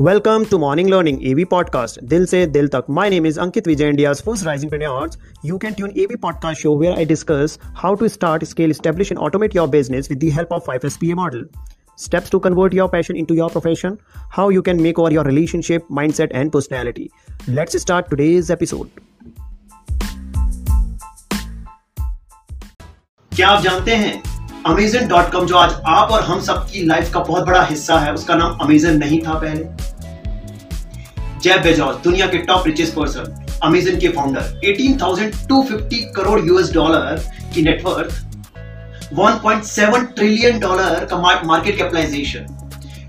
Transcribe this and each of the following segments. Welcome to morning learning AV podcast दिल से दिल तक। My name is Ankit Vijay, India's first rising प्रेन्योर्स। You can tune AV podcast show where I discuss how to start, scale, establish and automate your business with the help of 5SPA model, steps to convert your passion into your profession, how you can make over your relationship, mindset and personality. Let's start today's episode. क्या आप जानते हैं Amazon.com जो आज आप और हम सबकी लाइफ का बहुत बड़ा हिस्सा है, उसका नाम Amazon नहीं था पहले। जेफ बेजोस, दुनिया के टॉप रिचेस्ट पर्सन, Amazon के फाउंडर, 18,250 करोड़ यूएस डॉलर की नेटवर्थ, 1.7 ट्रिलियन डॉलर का मार्केट कैपिटलाइजेशन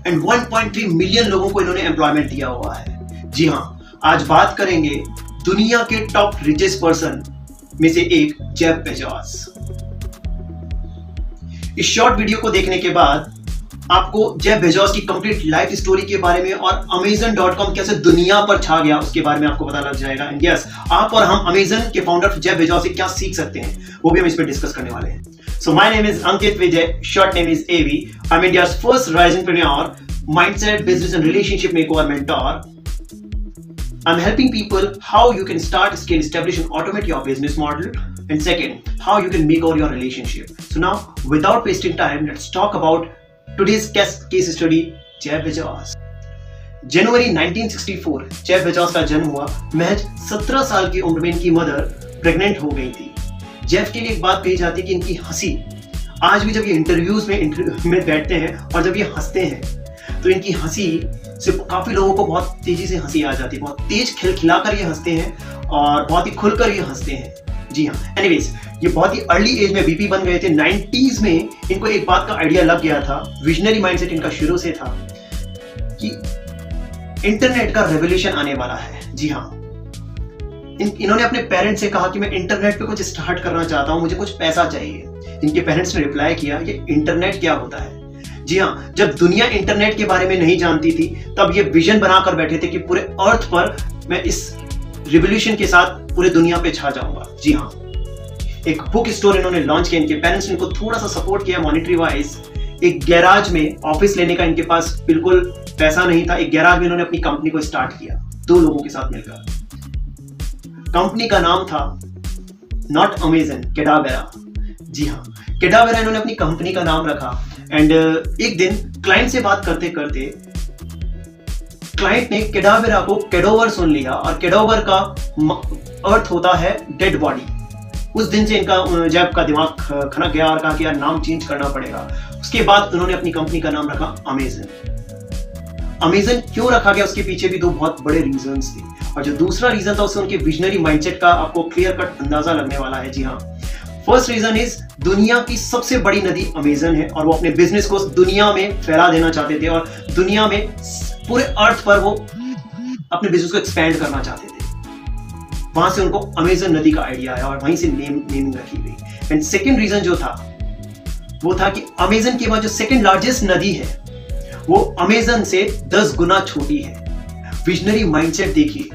एंड 1.3 मिलियन लोगों को इन्होंने एम्प्लॉयमेंट दिया हुआ है। जी हां, आज बात करेंगे दुनिया के टॉप रिचेस्ट पर्सन में से एक जेफ बेजोस। इस शॉर्ट वीडियो को देखने के बाद आपको जेफ बेजोस की कंप्लीट लाइफ स्टोरी के बारे में और Amazon.com कैसे दुनिया पर छा गया उसके बारे में आपको पता लग जाएगा। एंड यस, आप और हम Amazon के फाउंडर जेफ बेजोस से क्या सीख सकते हैं वो भी हम इसमें डिस्कस करने वाले हैं। So my name is Ankit Vijay, short name is AV. I am India's first risingpreneur, mindset, business and relationship maker mentor. I'm helping people how you can start, scale, establish and automate your business model, and second, how you can make all your relationship. So now, without wasting time, let's talk about today's case study, Jeff Bezos. January 1964, Jeff Bezos का जन्म हुआ। महज 17 साल की उम्र में इनकी mother pregnant हो गई थी। जेफ के लिए एक बात कही जाती है कि इनकी हंसी, आज भी जब ये इंटरव्यूज में बैठते हैं और जब ये हंसते हैं तो इनकी हंसी से काफी लोगों को बहुत तेजी से हंसी आ जाती है। बहुत तेज खिलखिलाकर ये हंसते हैं और बहुत ही खुलकर ये हंसते हैं। जी हाँ, एनीवेज, ये बहुत ही अर्ली एज में वीपी बन गए थे। 90s में इनको एक बात का आइडिया लग गया था, विजनरी माइंडसेट इनका शुरू से था कि इंटरनेट का रेवोल्यूशन आने वाला है। जी हाँ, इन्होंने अपने पेरेंट्स से कहा कि मैं इंटरनेट पे कुछ स्टार्ट करना चाहता हूँ, मुझे कुछ पैसा चाहिए। इनके पेरेंट्स ने रिप्लाई किया, ये इंटरनेट क्या होता है? जी हाँ, जब दुनिया इंटरनेट के बारे में नहीं जानती थी तब ये विजन बनाकर बैठे थे कि पूरे अर्थ पर मैं इस रिवॉल्यूशन के साथ पूरे दुनिया पे छा जाऊंगा। जी हाँ, एक बुक स्टोर इन्होंने लॉन्च किया। इनके पेरेंट्स ने इनको थोड़ा सा सपोर्ट किया मॉनेटरी वाइज। एक गैराज में ऑफिस लेने का इनके पास बिल्कुल पैसा नहीं था। एक गैराज में इन्होंने अपनी कंपनी को स्टार्ट किया, दो लोगों के साथ मिलकर। कंपनी का नाम था नॉट अमेजन, कैडाबरा। जी हाँ, कैडाबरा इन्होंने अपनी कंपनी का नाम रखा। एंड एक दिन क्लाइंट से बात करते करते क्लाइंट ने कैडाबरा को कैडोवर सुन लिया, और कैडोवर का अर्थ होता है डेड बॉडी। उस दिन से इनका जैप का दिमाग खनक गया और कहा कि यार नाम चेंज करना पड़ेगा। उसके बाद उन्होंने अपनी कंपनी का नाम रखा अमेजन। अमेजन क्यों रखा गया, उसके पीछे भी दो बहुत बड़े रीजंस थे, और जो दूसरा रीजन था उससे उनके विजनरी माइंडसेट का आपको क्लियर कट अंदाजा लगने वाला है। जी हाँ, फर्स्ट रीजन इज दुनिया की सबसे बड़ी नदी अमेजन है, और वो अपने बिजनेस को दुनिया में फैला देना चाहते थे और दुनिया में पूरे अर्थ पर वो अपने बिजनेस को एक्सपेंड करना चाहते थे। वहां से उनको अमेजन नदी का आइडिया आया और वहीं से नेमिंग रखी गई। एंड सेकंड रीजन जो था वो था कि अमेजन के बाद जो सेकंड लार्जेस्ट नदी है वो अमेजन से 10 गुना छोटी है। विजनरी माइंडसेट देखिए,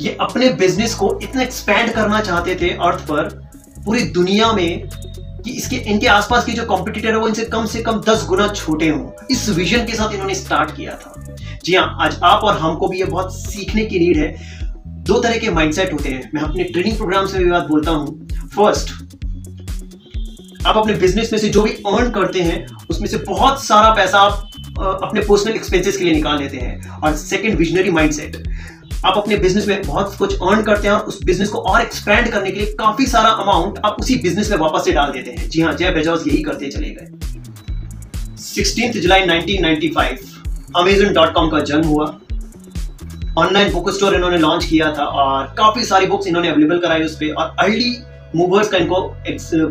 ये अपने बिजनेस को इतना एक्सपेंड करना चाहते थे अर्थ पर, पूरी दुनिया में, कि इसके इनके आसपास के जो कॉम्पिटिटर है वो इनसे कम से कम 10 गुना छोटे हों। इस विजन के साथ इन्होंने स्टार्ट किया था। जी हाँ, आज आप और हमको भी ये बहुत सीखने की नीड है। दो तरह के माइंडसेट होते हैं, मैं अपने ट्रेनिंग प्रोग्राम्स में भी बात बोलता हूं। फर्स्ट, आप अपने बिजनेस में से जो भी अर्न करते हैं उसमें से बहुत सारा पैसा आप अपने पर्सनल एक्सपेंसेस के लिए निकाल लेते हैं। और सेकेंड, विजनरी माइंडसेट, आप अपने बिजनेस में बहुत कुछ अर्न करते हैं और उस बिजनेस को और एक्सपेंड करने के लिए काफी सारा अमाउंट आप उसी बिजनेस में वापस से डाल देते हैं। जी हाँ, जेफ बेजोस यही करते चले गए। 16 जुलाई 1995 Amazon.com का जन्म हुआ। ऑनलाइन बुक स्टोर इन्होंने लॉन्च किया था और काफी सारी बुक्स इन्होंने अवेलेबल कराई उस पर, और अर्ली मूवर्स का इनको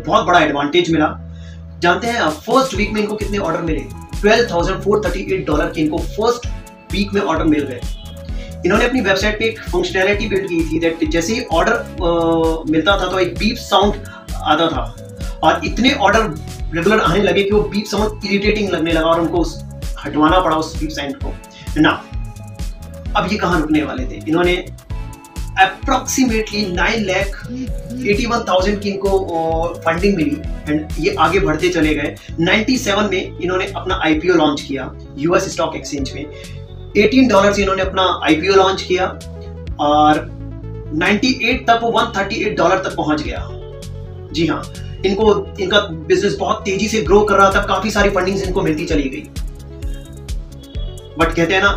बहुत बड़ा एडवांटेज मिला। जानते हैं फर्स्ट वीक में इनको कितने ऑर्डर मिले? $12,438 के इनको फर्स्ट वीक में ऑर्डर मिल गए। इन्होंने अपनी वेबसाइट पे एक फंक्शनैलिटी बिल्ड की थी दैट जैसे ही ऑर्डर मिलता था तो एक बीप साउंड आता था, और इतने ऑर्डर रेगुलर आने लगे कि वो बीप साउंड इरिटेटिंग लगने लगा और उनको हटवाना पड़ा उस बीप साउंड को। ना, अब ये कहाँ रुकने वाले थे, इन्होंने अप्रॉक्सीमेटली 9,81,000 की इनको फंडिंग मिली एंड ये आगे बढ़ते चले गए। 97 में इन्होंने अपना IPO लॉन्च किया यूएस स्टॉक एक्सचेंज में। $18 इन्होंने अपना आईपीओ लॉन्च किया और 98 तक वो $138 तक पहुंच गया। जी हाँ, इनको इनका बिजनेस बहुत तेजी से ग्रो कर रहा था, काफी सारी फंडिंग्स इनको मिलती चली गई। बट कहते हैं ना,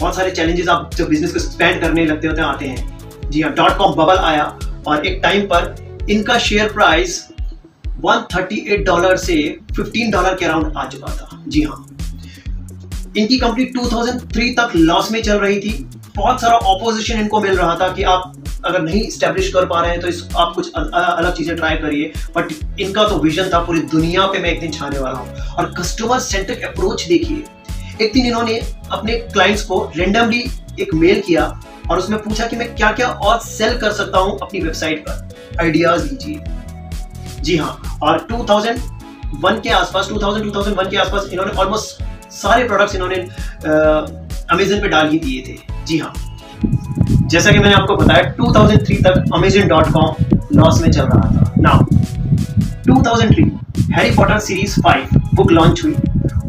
बहुत सारे चैलेंजेस आप जब बिजनेस को एक्सपेंड करने लगते होते आते हैं। जी हाँ, .com बबल आया और एक टाइम पर इनका शेयर प्राइस $138 से $15 के अराउंड आ चुका था। जी हाँ, इनकी कंपनी 2003 तक लॉस में चल रही थी। बहुत सारा ऑपोजिशन इनको मिल रहा था कि आप अगर नहीं इस्टेब्लिश कर पा रहे हैं तो आप कुछ अलग चीज़ें ट्राई करिए। बट इनका तो विजन था, पूरी दुनिया पे मैं एक दिन छाने वाला हूँ। और कस्टमर सेंट्रिक अप्रोच देखिए। एक दिन इन्होंने अपने क्लाइंट्स को रेंडमली एक मेल किया और उसमें पूछा कि मैं क्या क्या और सेल कर सकता हूँ अपनी वेबसाइट पर, आइडियाज लीजिए। जी हाँ, और 2001 के आसपास 2001 के आसपास इन्होंने ऑलमोस्ट सारे प्रोडक्ट्स इन्होंने अमेजन पे डाल ही दिए थे। जी हाँ, जैसा कि मैंने आपको बताया 2003 तक Amazon.com लॉस में चल रहा था। Now 2003 Harry Potter series 5 book launch हुई,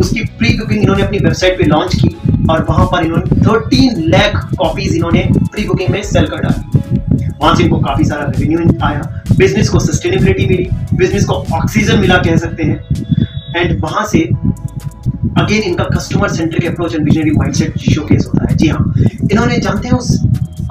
उसकी प्री बुकिंग इन्होंने अपनी वेबसाइट पे लॉन्च की और वहां पर इन्होंने 13 लाख कॉपीज इन्होंने प्री बुकिंग में सेल कर डाली। वहां से इनको काफी सारा रेवेन्यू आया, बिजनेस को सस्टेनेबिलिटी मिली, बिजनेस को ऑक्सीजन मिला कह सकते हैं। एंड वहां से अगेन इनका customer centric approach and visionary mindset showcase होता है। जी हाँ, इन्होंने जानते हैं उस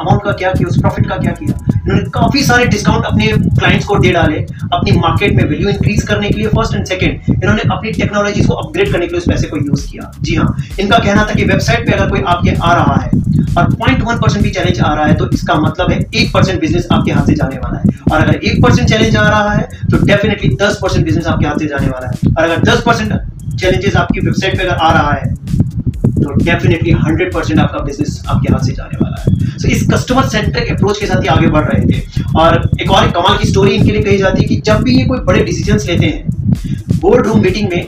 अमाउंट का क्या किया, उस प्रॉफिट का क्या किया, इन्होंने काफी सारे डिस्काउंट अपने क्लाइंट्स को दे डाले अपनी मार्केट में वैल्यू इंक्रीज करने के लिए फर्स्ट एंड सेकंड। इन्होंने अपनी टेक्नोलॉजीज को अपग्रेड करने के लिए उस पैसे को यूज किया। जी हाँ, इनका कहना था कि वेबसाइट पे अगर कोई आपके आ रहा है और 0.1% भी चैलेंज आ रहा है तो इसका मतलब है 1% बिजनेस आपके हाथ से जाने वाला है, और अगर 1% चैलेंज आ रहा है तो डेफिनेटली 10% बिजनेस आपके हाथ से जाने वाला है, और अगर 10% चैलेंजेस आपकी वेबसाइट पे अगर आ रहा है तो डेफिनेटली 100% आपका बिजनेस आपके हाथ से जाने वाला है। सो इस कस्टमर सेंट्रिक अप्रोच के साथ ही आगे बढ़ रहे थे। और एक और कमाल की स्टोरी इनके लिए कही जाती है कि जब भी ये कोई बड़े डिसीजंस लेते हैं, बोर्ड रूम मीटिंग में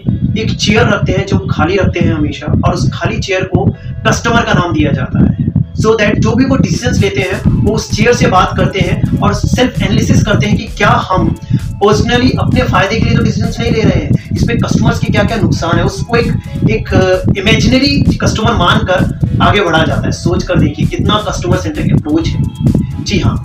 एक चेयर रखते हैं जो खाली रखते हैं हमेशा, और उस खाली चेयर को कस्टमर का नाम दिया जाता है, सो दैट जो भी वो डिसीजंस लेते हैं वो उस चेयर से बात करते हैं और सेल्फ एनालिसिस करते हैं कि क्या हम पर्सनली अपने फायदे के लिए तो डिसीजंस नहीं ले रहे हैं, इसमें कस्टमर्स के क्या क्या नुकसान है, उसको एक इमेजिनरी कस्टमर मानकर आगे बढ़ा जाता है। सोच कर देखिए कितना कस्टमर सेंट्रिक अप्रोच है। जी हाँ,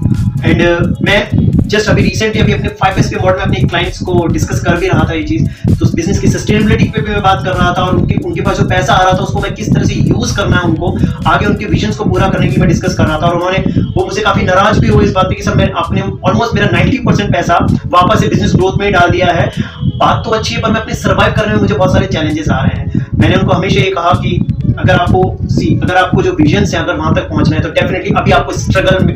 एंड मैं जस्ट अभी रिसेंटली अपने 5S के बोर्ड में अपने क्लाइंट्स को डिस्कस कर भी रहा था ये चीज़, तो बिजनेस की सस्टेनेबिलिटी पे भी मैं बात कर रहा था और उनके पास जो पैसा आ रहा था उसको मैं किस तरह से यूज करना है, उनको आगे उनके विजन्स को पूरा करने की मैं डिस्कस कर रहा था। और वो मुझे काफी नाराज भी हुए इस बात पे कि सर मैं अपने ऑलमोस्ट मेरा 90% पैसा वापस से बिजनेस ग्रोथ में डाल दिया है। बात तो अच्छी है, पर मैं अपने सर्वाइव करने में मुझे बहुत सारे चैलेंजेस आ रहे हैं। मैंने उनको हमेशा ये कहा कि अगर आपको जो विजन्स है अगर वहां तक पहुंचना है तो डेफिनेटली अभी आपको स्ट्रगल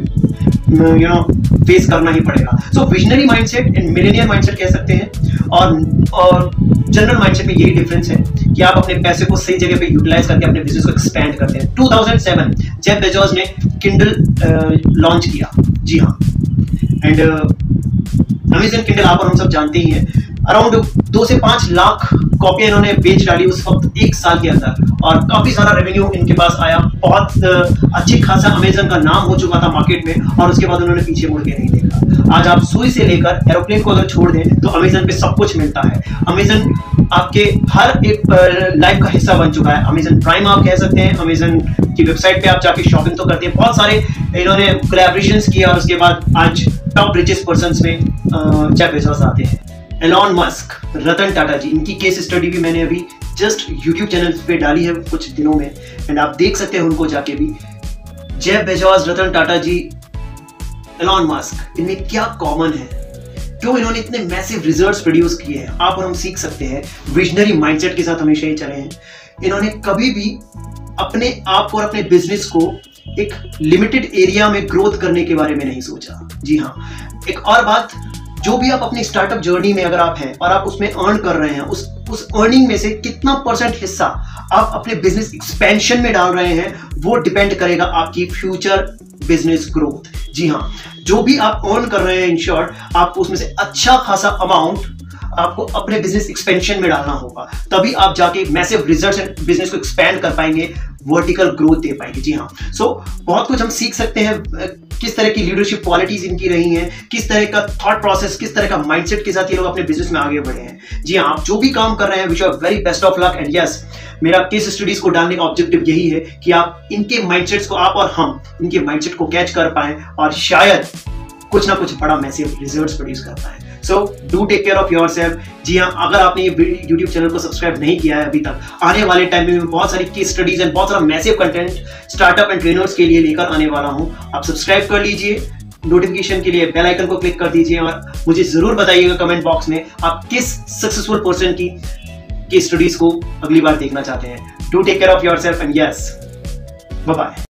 फेस करना ही पड़ेगा। So visionary mindset and millennial mindset कह सकते हैं, और जनरल माइंडसेट में यही डिफरेंस है कि आप अपने पैसे को सही जगह पे यूटिलाइज करके अपने बिजनेस को एक्सपेंड करते हैं। 2007 जेफ बेजोस ने किंडल लॉन्च किया। जी हाँ, एंड अमेजन किंडल आप और हम सब जानते ही हैं, अराउंड 2 से 5 लाख कॉपियां इन्होंने बेच डाली उस वक्त 1 साल के अंदर, और काफी सारा रेवेन्यू इनके पास आया। बहुत अच्छी खासा अमेजन का नाम हो चुका था मार्केट में, और उसके बाद उन्होंने पीछे मुड़ के नहीं देखा। आज आप सुई से लेकर एरोप्लेन को अगर छोड़ दें तो अमेजन पे सब कुछ मिलता है। अमेजन आपके हर एक लाइफ का हिस्सा बन चुका है। अमेजन प्राइम आप कह सकते हैं, अमेजन की वेबसाइट पे आप जाके शॉपिंग तो करते हैं। बहुत सारे इन्होंने कोलैबोरेशंस किया और उसके बाद आज टॉप रिचेस्ट पर्संस में जेफ बेजोस आते हैं। एलॉन मस्क, रतन टाटा जी, इनकी केस स्टडी भी मैंने अभी जस्ट YouTube चैनल पे डाली है कुछ दिनों में, एंड आप देख सकते हैं उनको जाके भी। Jeff Bezos, Ratan Tata ji, Elon Musk, इनमें क्या कॉमन है, क्यों इन्होंने इतने मैसिव रिजल्ट्स प्रोड्यूस किए हैं? आप और हम सीख सकते हैं। विजनरी माइंडसेट के साथ हमेशा ही चले हैं। इन्होंने कभी भी अपने आप और अपने बिजनेस को एक लिमिटेड एरिया में ग्रोथ करने के बारे में नहीं सोचा। जी हाँ, एक और बात, जो भी आप अपनी स्टार्टअप जर्नी में अगर आप हैं और आप उसमें अर्न कर रहे हैं, उस अर्निंग में से कितना % हिस्सा आप अपने बिजनेस एक्सपेंशन में डाल रहे हैं वो डिपेंड करेगा आपकी फ्यूचर बिजनेस ग्रोथ। जी हाँ, जो भी आप अर्न कर रहे हैं, इन शॉर्ट आपको उसमें से अच्छा खासा अमाउंट आपको अपने बिजनेस एक्सपेंशन में डालना होगा, तभी आप जाके मैसिव रिजल्ट्स एंड बिजनेस को एक्सपेंड कर पाएंगे, वर्टिकल ग्रोथ दे पाएंगे। जी हाँ, सो बहुत कुछ हम सीख सकते हैं, किस तरह की लीडरशिप क्वालिटीज इनकी रही हैं, किस तरह का थॉट प्रोसेस, किस तरह का माइंडसेट के साथ ये लोग अपने बिजनेस में आगे बढ़े हैं। जी हाँ, आप जो भी काम कर रहे हैं, wish you very best of luck, and yes मेरा केस स्टडीज को डालने का ऑब्जेक्टिव यही है कि आप इनके माइंडसेट्स को, आप और हम इनके माइंडसेट को कैच कर पाए और शायद कुछ ना कुछ बड़ा मैसिव रिजल्ट्स प्रोड्यूस कर पाए। So do take care of yourself. जी हाँ, अगर आपने ये YouTube चैनल को सब्सक्राइब नहीं किया है अभी तक, आने वाले टाइम में बहुत सारी केस स्टडीज एंड बहुत सारा massive content startup and trainers के लिए लेकर आने वाला हूँ। आप सब्सक्राइब कर लीजिए, नोटिफिकेशन के लिए बेल आइकन को क्लिक कर दीजिए और मुझे जरूर बताइएगा कमेंट बॉक्स में आप किस सक्सेसफुल पर्सन की केस स्टडीज को अगली बार देखना चाहते हैं। Do take care of yourself and yes, bye bye.